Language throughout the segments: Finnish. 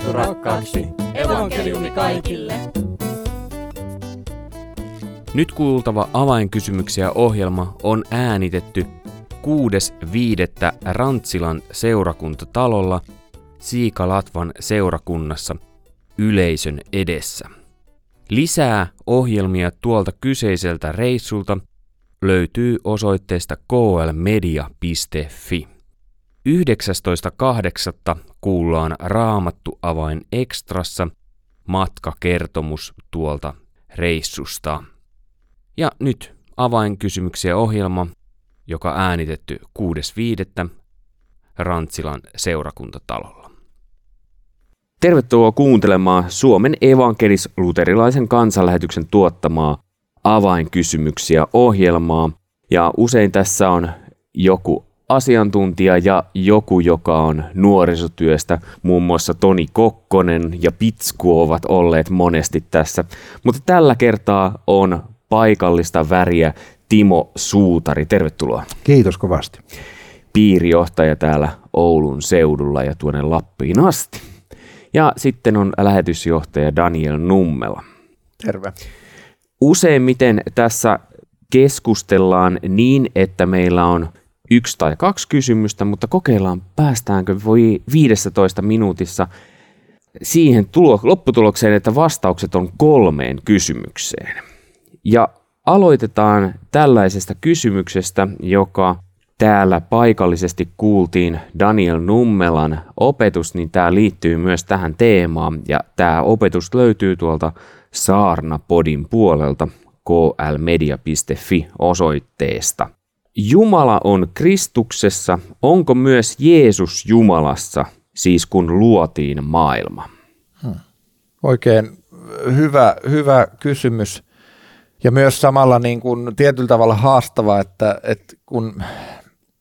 sanottu rakkaaksi. Evankeliumi kaikille. Nyt kuultava avainkysymyksiä ohjelma on äänitetty 6.5. Rantsilan seurakuntatalolla Siikalatvan seurakunnassa yleisön edessä. Lisää ohjelmia tuolta kyseiseltä reissulta löytyy osoitteesta klmedia.fi. 19.8. kuullaan Raamattu avain ekstrassa matkakertomus tuolta reissusta. Ja nyt avainkysymyksiä ohjelma, joka äänitetty 6.5. Rantsilan seurakuntatalolla. Tervetuloa kuuntelemaan Suomen evankelis-luterilaisen kansanlähetyksen tuottamaa avainkysymyksiä ohjelmaa. Ja usein tässä on joku asiantuntija ja joku, joka on nuorisotyöstä. Muun muassa Toni Kokkonen ja Pitsku ovat olleet monesti tässä. Mutta tällä kertaa on paikallista väriä Timo Suutari. Tervetuloa. Kiitos kovasti. Piirijohtaja täällä Oulun seudulla ja tuonne Lappiin asti. Ja sitten on lähetysjohtaja Daniel Nummela. Terve. Useimmiten tässä keskustellaan niin, että meillä on 1 tai 2 kysymystä, mutta kokeillaan, päästäänkö 15 minuutissa siihen lopputulokseen, että vastaukset on 3 kysymykseen. Ja aloitetaan tällaisesta kysymyksestä, joka täällä paikallisesti kuultiin Daniel Nummelan opetus, niin tämä liittyy myös tähän teemaan. Ja tämä opetus löytyy tuolta Saarnapodin puolelta klmedia.fi osoitteesta. Jumala on Kristuksessa, onko myös Jeesus Jumalassa, siis kun luotiin maailma? Oikein hyvä kysymys ja myös samalla niin kuin tietyllä tavalla haastava, että kun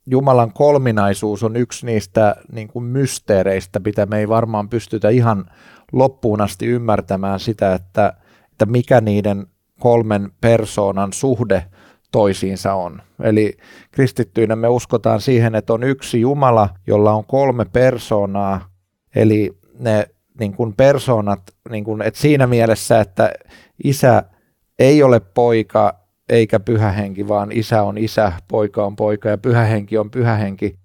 Jumalan kolminaisuus on yksi niistä niin kuin mysteereistä, mitä me ei varmaan pystytä ihan loppuun asti ymmärtämään sitä, että mikä niiden 3 persoonan suhde toisiinsa on. Eli kristittyinä me uskotaan siihen, että on yksi Jumala, jolla on 3 persoonaa, eli ne niin kuin persoonat, niin kuin, että siinä mielessä, että Isä ei ole Poika eikä Pyhä Henki, vaan Isä on Isä, Poika on Poika ja Pyhä Henki on Pyhä Henki.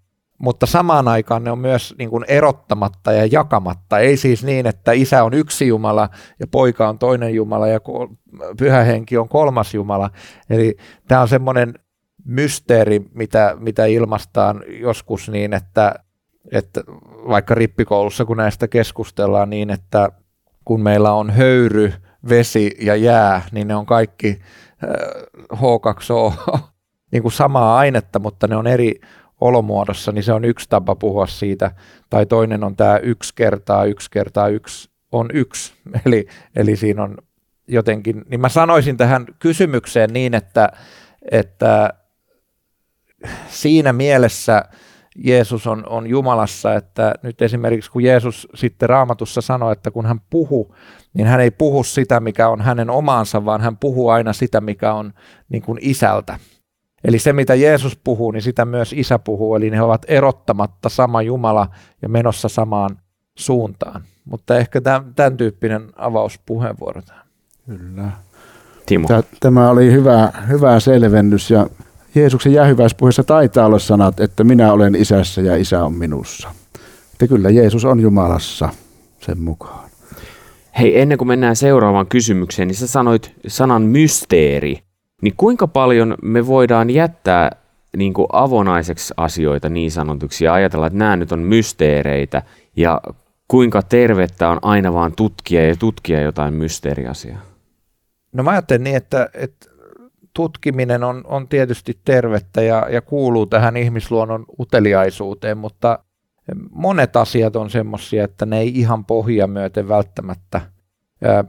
Mutta samaan aikaan ne on myös niin kuin erottamatta ja jakamatta. Ei siis niin, että Isä on yksi Jumala ja Poika on toinen Jumala ja Pyhä Henki on 3. Jumala. Eli tämä on semmoinen mysteeri, mitä ilmaistaan joskus niin, että vaikka rippikoulussa kun näistä keskustellaan niin, että kun meillä on höyry, vesi ja jää, niin ne on kaikki H2O niin kuin samaa ainetta, mutta ne on eri olomuodossa, niin se on yksi tapa puhua siitä, tai toinen on tämä 1 × 1 × 1 on 1, eli siinä on jotenkin, niin mä sanoisin tähän kysymykseen niin, että siinä mielessä Jeesus on Jumalassa, että nyt esimerkiksi kun Jeesus sitten Raamatussa sanoi, että kun hän puhuu, niin hän ei puhu sitä, mikä on hänen omaansa, vaan hän puhuu aina sitä, mikä on niin kuin Isältä. Eli se, mitä Jeesus puhuu, niin sitä myös Isä puhuu, eli ne ovat erottamatta sama Jumala ja menossa samaan suuntaan. Mutta ehkä tämän tyyppinen avauspuheenvuoro. Kyllä. Timo. Tämä oli hyvä selvennys ja Jeesuksen jäähyväispuheessa taitaa olla sanat, että minä olen Isässä ja Isä on minussa. Että kyllä Jeesus on Jumalassa sen mukaan. Hei, ennen kuin mennään seuraavaan kysymykseen, niin sä sanoit sanan mysteeri. Niin kuinka paljon me voidaan jättää niin kuin avonaiseksi asioita niin sanotuksi ja ajatella, että nämä nyt on mysteereitä ja kuinka tervettä on aina vaan tutkia jotain mysteeriasiaa? No mä ajattelen niin, että tutkiminen on tietysti tervettä ja kuuluu tähän ihmisluonnon uteliaisuuteen, mutta monet asiat on semmoisia, että ne ei ihan pohjia myöten välttämättä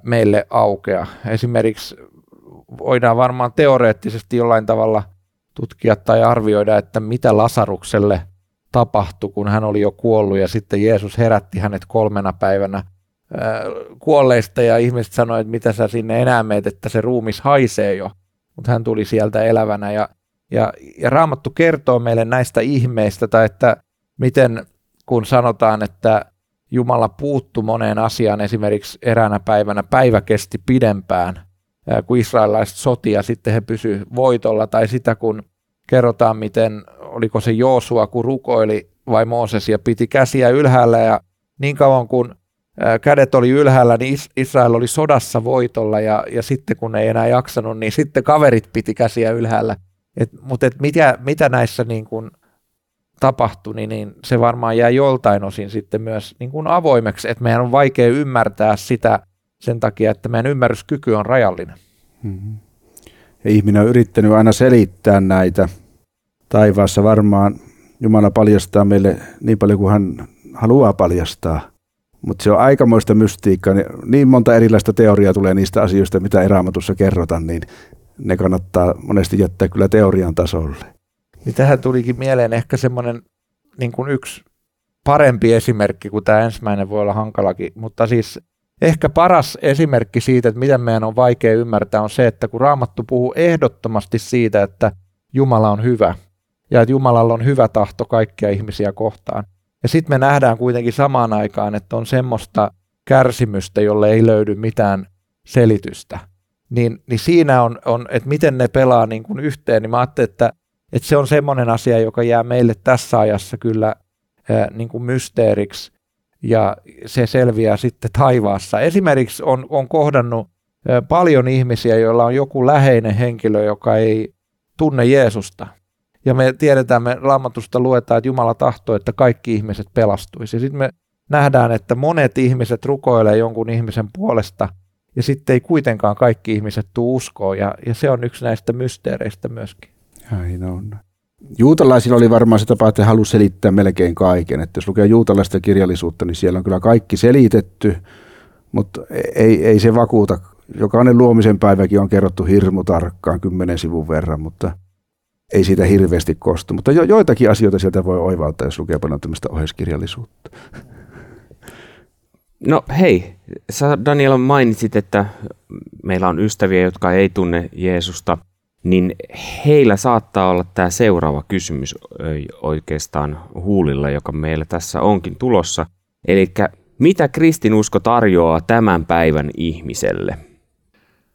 meille aukea. Esimerkiksi voidaan varmaan teoreettisesti jollain tavalla tutkia tai arvioida, että mitä Lasarukselle tapahtui, kun hän oli jo kuollut ja sitten Jeesus herätti hänet 3 päivänä kuolleista ja ihmiset sanoivat, että mitä sä sinne enää meet, että se ruumis haisee jo, mutta hän tuli sieltä elävänä ja Raamattu kertoo meille näistä ihmeistä tai että miten kun sanotaan, että Jumala puuttui moneen asiaan. Esimerkiksi eräänä päivänä päivä kesti pidempään kuin israelilaiset sotia, sitten he pysyivät voitolla. Tai sitä, kun kerrotaan, miten oliko se Joosua, kun rukoili vai Mooses ja piti käsiä ylhäällä. Ja niin kauan kun kädet oli ylhäällä, niin Israel oli sodassa voitolla ja sitten kun ei enää jaksanut, niin sitten kaverit piti käsiä ylhäällä. Mutta mitä näissä niin kun tapahtui, niin se varmaan jää joltain osin sitten myös niin kun avoimeksi, että meidän on vaikea ymmärtää sitä sen takia, että meidän ymmärryskyky on rajallinen. Mm-hmm. Ja ihminen on yrittänyt aina selittää näitä taivaassa varmaan. Jumala paljastaa meille niin paljon kuin hän haluaa paljastaa. Mutta se on aikamoista mystiikkaa. Niin monta erilaista teoriaa tulee niistä asioista, mitä ei Raamatussa kerrota, niin ne kannattaa monesti jättää kyllä teorian tasolle. Ja tähän tulikin mieleen ehkä semmoinen niin kuin yksi parempi esimerkki, kun tämä ensimmäinen voi olla hankalakin. Mutta siis ehkä paras esimerkki siitä, että miten meidän on vaikea ymmärtää, on se, että kun Raamattu puhuu ehdottomasti siitä, että Jumala on hyvä ja että Jumalalla on hyvä tahto kaikkia ihmisiä kohtaan. Ja sitten me nähdään kuitenkin samaan aikaan, että on semmoista kärsimystä, jolle ei löydy mitään selitystä. Niin siinä on että miten ne pelaa niin kuin yhteen. Niin mä ajattelin, että se on semmoinen asia, joka jää meille tässä ajassa kyllä niin kuin mysteeriksi. Ja se selviää sitten taivaassa. Esimerkiksi on kohdannut paljon ihmisiä, joilla on joku läheinen henkilö, joka ei tunne Jeesusta. Ja me tiedetään, me Raamatusta luetaan, että Jumala tahtoo, että kaikki ihmiset pelastuisi. Ja sitten me nähdään, että monet ihmiset rukoilee jonkun ihmisen puolesta, ja sitten ei kuitenkaan kaikki ihmiset tule uskoon. Ja se on yksi näistä mysteereistä myöskin. Aina on. Juutalaisilla oli varmaan se tapa, että he halusivat selittää melkein kaiken. Että jos lukee juutalaista kirjallisuutta, niin siellä on kyllä kaikki selitetty, mutta ei se vakuuta. Jokainen luomisen päiväkin on kerrottu hirmu tarkkaan 10 sivun verran, mutta ei siitä hirveästi kostu, mutta joitakin asioita sieltä voi oivaltaa, jos lukee paljon tämmöistä oheiskirjallisuutta. No hei, sä Daniel mainitsit, että meillä on ystäviä, jotka ei tunne Jeesusta, niin heillä saattaa olla tämä seuraava kysymys oikeastaan huulilla, joka meillä tässä onkin tulossa. Eli mitä kristinusko tarjoaa tämän päivän ihmiselle?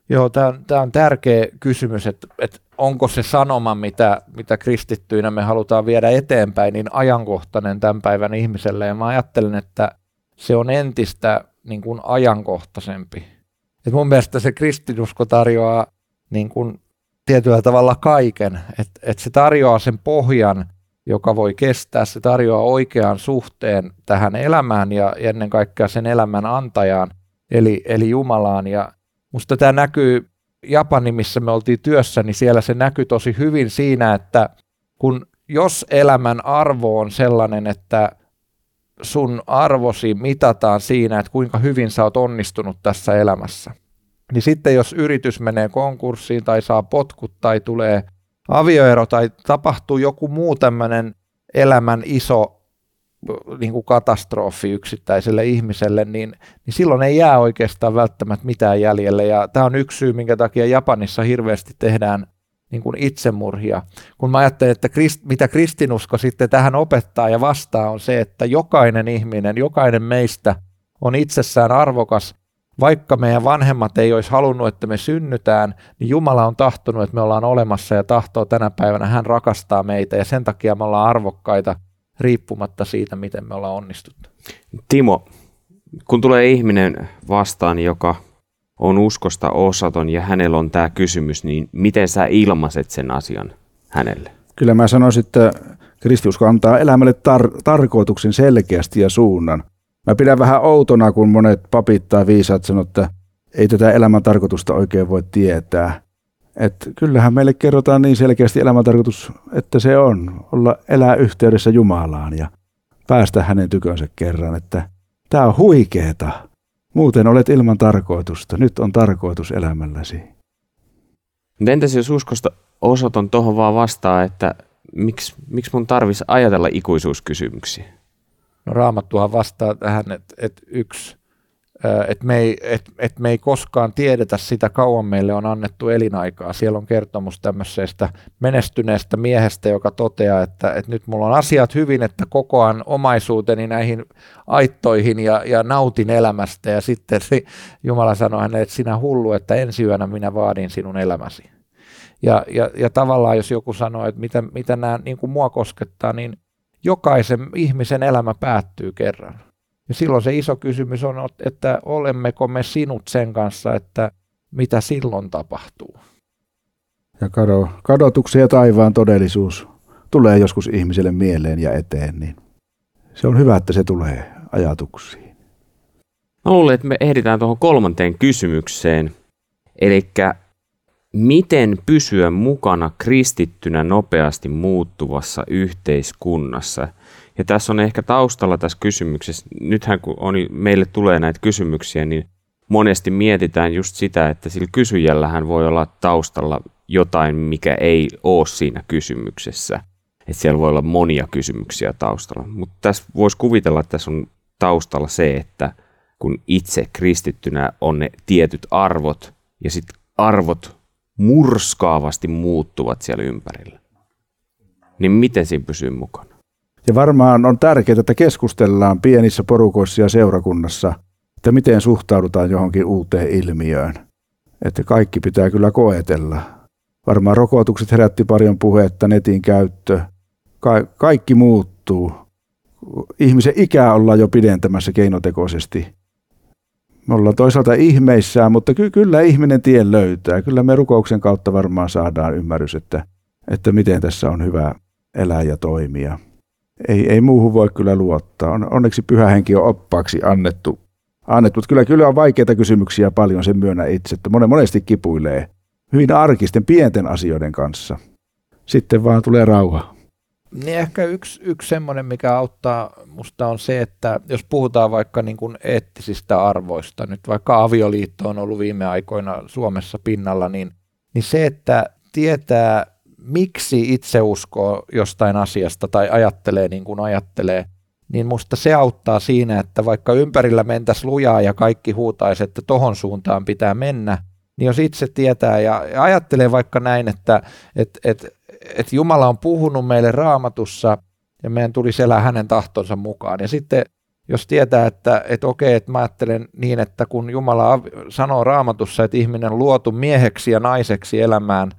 Joo, tämä on tärkeä kysymys, että onko se sanoma, mitä kristittyinä me halutaan viedä eteenpäin, niin ajankohtainen tämän päivän ihmiselle. Ja mä ajattelen, että se on entistä niin kuin ajankohtaisempi. Et mun mielestä se kristinusko tarjoaa niin kuin tietyllä tavalla kaiken. Et se tarjoaa sen pohjan, joka voi kestää. Se tarjoaa oikean suhteen tähän elämään ja ennen kaikkea sen elämän antajaan, eli Jumalaan. Ja musta tämä näkyy Japani, missä me oltiin työssä, niin siellä se näkyy tosi hyvin siinä, että jos elämän arvo on sellainen, että sun arvosi mitataan siinä, että kuinka hyvin sä oot onnistunut tässä elämässä, niin sitten jos yritys menee konkurssiin tai saa potkut tai tulee avioero tai tapahtuu joku muu tämmöinen elämän iso niin kuin katastrofi yksittäiselle ihmiselle, niin silloin ei jää oikeastaan välttämättä mitään jäljelle. Ja tämä on yksi syy, minkä takia Japanissa hirveästi tehdään niin kuin itsemurhia. Kun mä ajattelen, että mitä kristinusko sitten tähän opettaa ja vastaa, on se, että jokainen ihminen, jokainen meistä on itsessään arvokas. Vaikka meidän vanhemmat ei olisi halunnut, että me synnytään, niin Jumala on tahtonut, että me ollaan olemassa ja tahtoo tänä päivänä. Hän rakastaa meitä ja sen takia me ollaan arvokkaita, riippumatta siitä, miten me ollaan onnistuttu. Timo, kun tulee ihminen vastaan, joka on uskosta osaton ja hänellä on tämä kysymys, niin miten sä ilmaiset sen asian hänelle? Kyllä mä sanoisin, että kristinusko antaa elämälle tarkoituksen selkeästi ja suunnan. Mä pidän vähän outona, kun monet papit tai viisaat sanoo, että ei tätä elämän tarkoitusta oikein voi tietää. Että kyllähän meille kerrotaan niin selkeästi elämäntarkoitus, että se on elää yhteydessä Jumalaan ja päästä hänen tykönsä kerran, että tämä on huikeeta. Muuten olet ilman tarkoitusta. Nyt on tarkoitus elämälläsi. Entäs jos uskosta osaton tuohon vaan vastaa, että miksi mun tarvitsisi ajatella ikuisuuskysymyksiä? No Raamattuhan vastaa tähän, että yksi että me ei koskaan tiedetä sitä, kauan meille on annettu elinaikaa. Siellä on kertomus tämmöisestä menestyneestä miehestä, joka toteaa, että nyt mulla on asiat hyvin, että kokoan omaisuuteni näihin aittoihin ja nautin elämästä. Ja sitten Jumala sanoi hänelle, että sinä hullu, että ensi yönä minä vaadin sinun elämäsi. Ja tavallaan jos joku sanoo, että mitä nämä niin kuin mua koskettaa, niin jokaisen ihmisen elämä päättyy kerran. Ja silloin se iso kysymys on, että olemmeko me sinut sen kanssa, että mitä silloin tapahtuu. Ja kadotuksen ja taivaan todellisuus tulee joskus ihmiselle mieleen ja eteen, niin se on hyvä, että se tulee ajatuksiin. Mä luulen, että me ehditään tuohon 3. kysymykseen. Elikkä miten pysyä mukana kristittynä nopeasti muuttuvassa yhteiskunnassa? Ja tässä on ehkä taustalla tässä kysymyksessä, nythän kun meille tulee näitä kysymyksiä, niin monesti mietitään just sitä, että sillä kysyjällähän voi olla taustalla jotain, mikä ei ole siinä kysymyksessä. Että siellä voi olla monia kysymyksiä taustalla. Mutta tässä voisi kuvitella, että tässä on taustalla se, että kun itse kristittynä on ne tietyt arvot, ja sitten arvot murskaavasti muuttuvat siellä ympärillä, niin miten siinä pysyy mukana? Ja varmaan on tärkeää, että keskustellaan pienissä porukoissa ja seurakunnassa, että miten suhtaudutaan johonkin uuteen ilmiöön. Että kaikki pitää kyllä koetella. Varmaan rokotukset herätti paljon puhetta, netin käyttö. Kaikki muuttuu. Ihmisen ikää ollaan jo pidentämässä keinotekoisesti. Me ollaan toisaalta ihmeissään, mutta kyllä ihminen tien löytää. Kyllä me rukouksen kautta varmaan saadaan ymmärrys, että miten tässä on hyvä elää ja toimia. Ei muuhun voi kyllä luottaa. Onneksi Pyhä Henki on oppaaksi annettu. Kyllä on vaikeita kysymyksiä paljon, sen myönnä itse, että monesti kipuilee hyvin arkisten pienten asioiden kanssa. Sitten vaan tulee rauha. Niin ehkä yksi semmoinen, mikä auttaa musta on se, että jos puhutaan vaikka niin kuin eettisistä arvoista, nyt vaikka avioliitto on ollut viime aikoina Suomessa pinnalla, niin se, että tietää, miksi itse uskoo jostain asiasta tai ajattelee niin kuin ajattelee, niin musta se auttaa siinä, että vaikka ympärillä mentäisi lujaa ja kaikki huutaisi, että tohon suuntaan pitää mennä, niin jos itse tietää ja ajattelee vaikka näin, että Jumala on puhunut meille Raamatussa ja meidän tulisi elää hänen tahtonsa mukaan. Ja sitten jos tietää, että okei, että mä ajattelen niin, että kun Jumala sanoo Raamatussa, että ihminen on luotu mieheksi ja naiseksi elämään,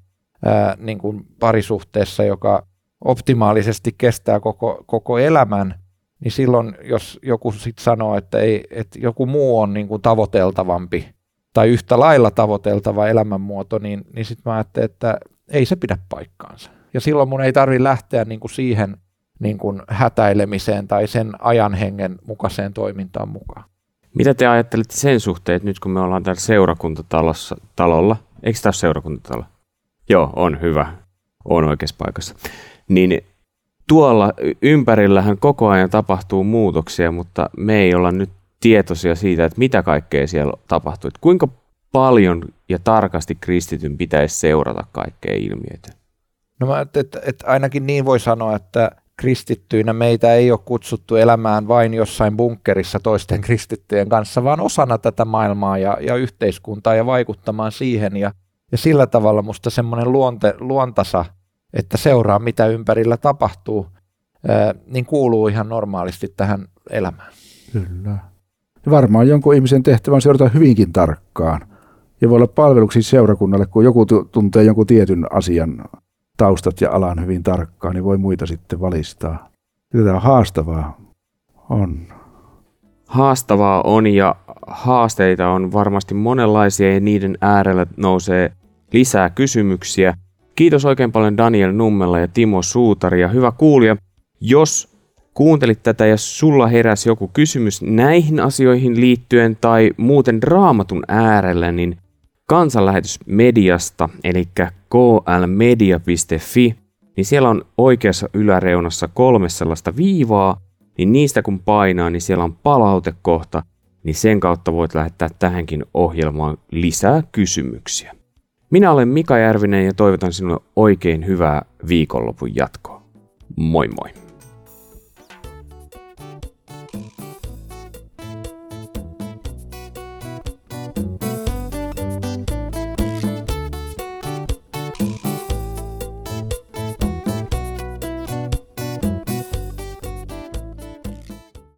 niin kuin parisuhteessa, joka optimaalisesti kestää koko elämän, niin silloin jos joku sitten sanoo, että joku muu on niin kuin tavoiteltavampi tai yhtä lailla tavoiteltava elämänmuoto, niin sitten mä ajattelen, että ei se pidä paikkaansa. Ja silloin mun ei tarvitse lähteä niin kuin siihen niin kuin hätäilemiseen tai sen ajan hengen mukaiseen toimintaan mukaan. Mitä te ajattelette sen suhteen, että nyt kun me ollaan täällä seurakuntatalolla, eikö tämä ole seurakuntatalo? Joo, on hyvä. On oikeassa paikassa. Niin tuolla ympärillähän koko ajan tapahtuu muutoksia, mutta me ei olla nyt tietoisia siitä, että mitä kaikkea siellä tapahtuu. Että kuinka paljon ja tarkasti kristityn pitäisi seurata kaikkea ilmiötä? No mä ajattelin, että ainakin niin voi sanoa, että kristittyinä meitä ei ole kutsuttu elämään vain jossain bunkkerissa toisten kristittyjen kanssa, vaan osana tätä maailmaa ja yhteiskuntaa ja vaikuttamaan siihen. Ja sillä tavalla musta semmoinen luontasa, että seuraa mitä ympärillä tapahtuu, niin kuuluu ihan normaalisti tähän elämään. Kyllä. Ja varmaan jonkun ihmisen tehtävä on seurata hyvinkin tarkkaan. Ja voi olla palveluksi seurakunnalle, kun joku tuntee jonkun tietyn asian taustat ja alan hyvin tarkkaan, niin voi muita sitten valistaa. Tätä on haastavaa. On. Haastavaa on ja haasteita on varmasti monenlaisia ja niiden äärellä nousee lisää kysymyksiä. Kiitos oikein paljon Daniel Nummela ja Timo Suutari ja hyvä kuulija. Jos kuuntelit tätä ja sulla heräsi joku kysymys näihin asioihin liittyen tai muuten Raamatun äärellä, niin kansanlähetysmediasta eli klmedia.fi, niin siellä on oikeassa yläreunassa 3 sellaista viivaa, niin niistä kun painaa, niin siellä on palautekohta, niin sen kautta voit lähettää tähänkin ohjelmaan lisää kysymyksiä. Minä olen Mika Järvinen ja toivotan sinulle oikein hyvää viikonlopun jatkoa. Moi moi!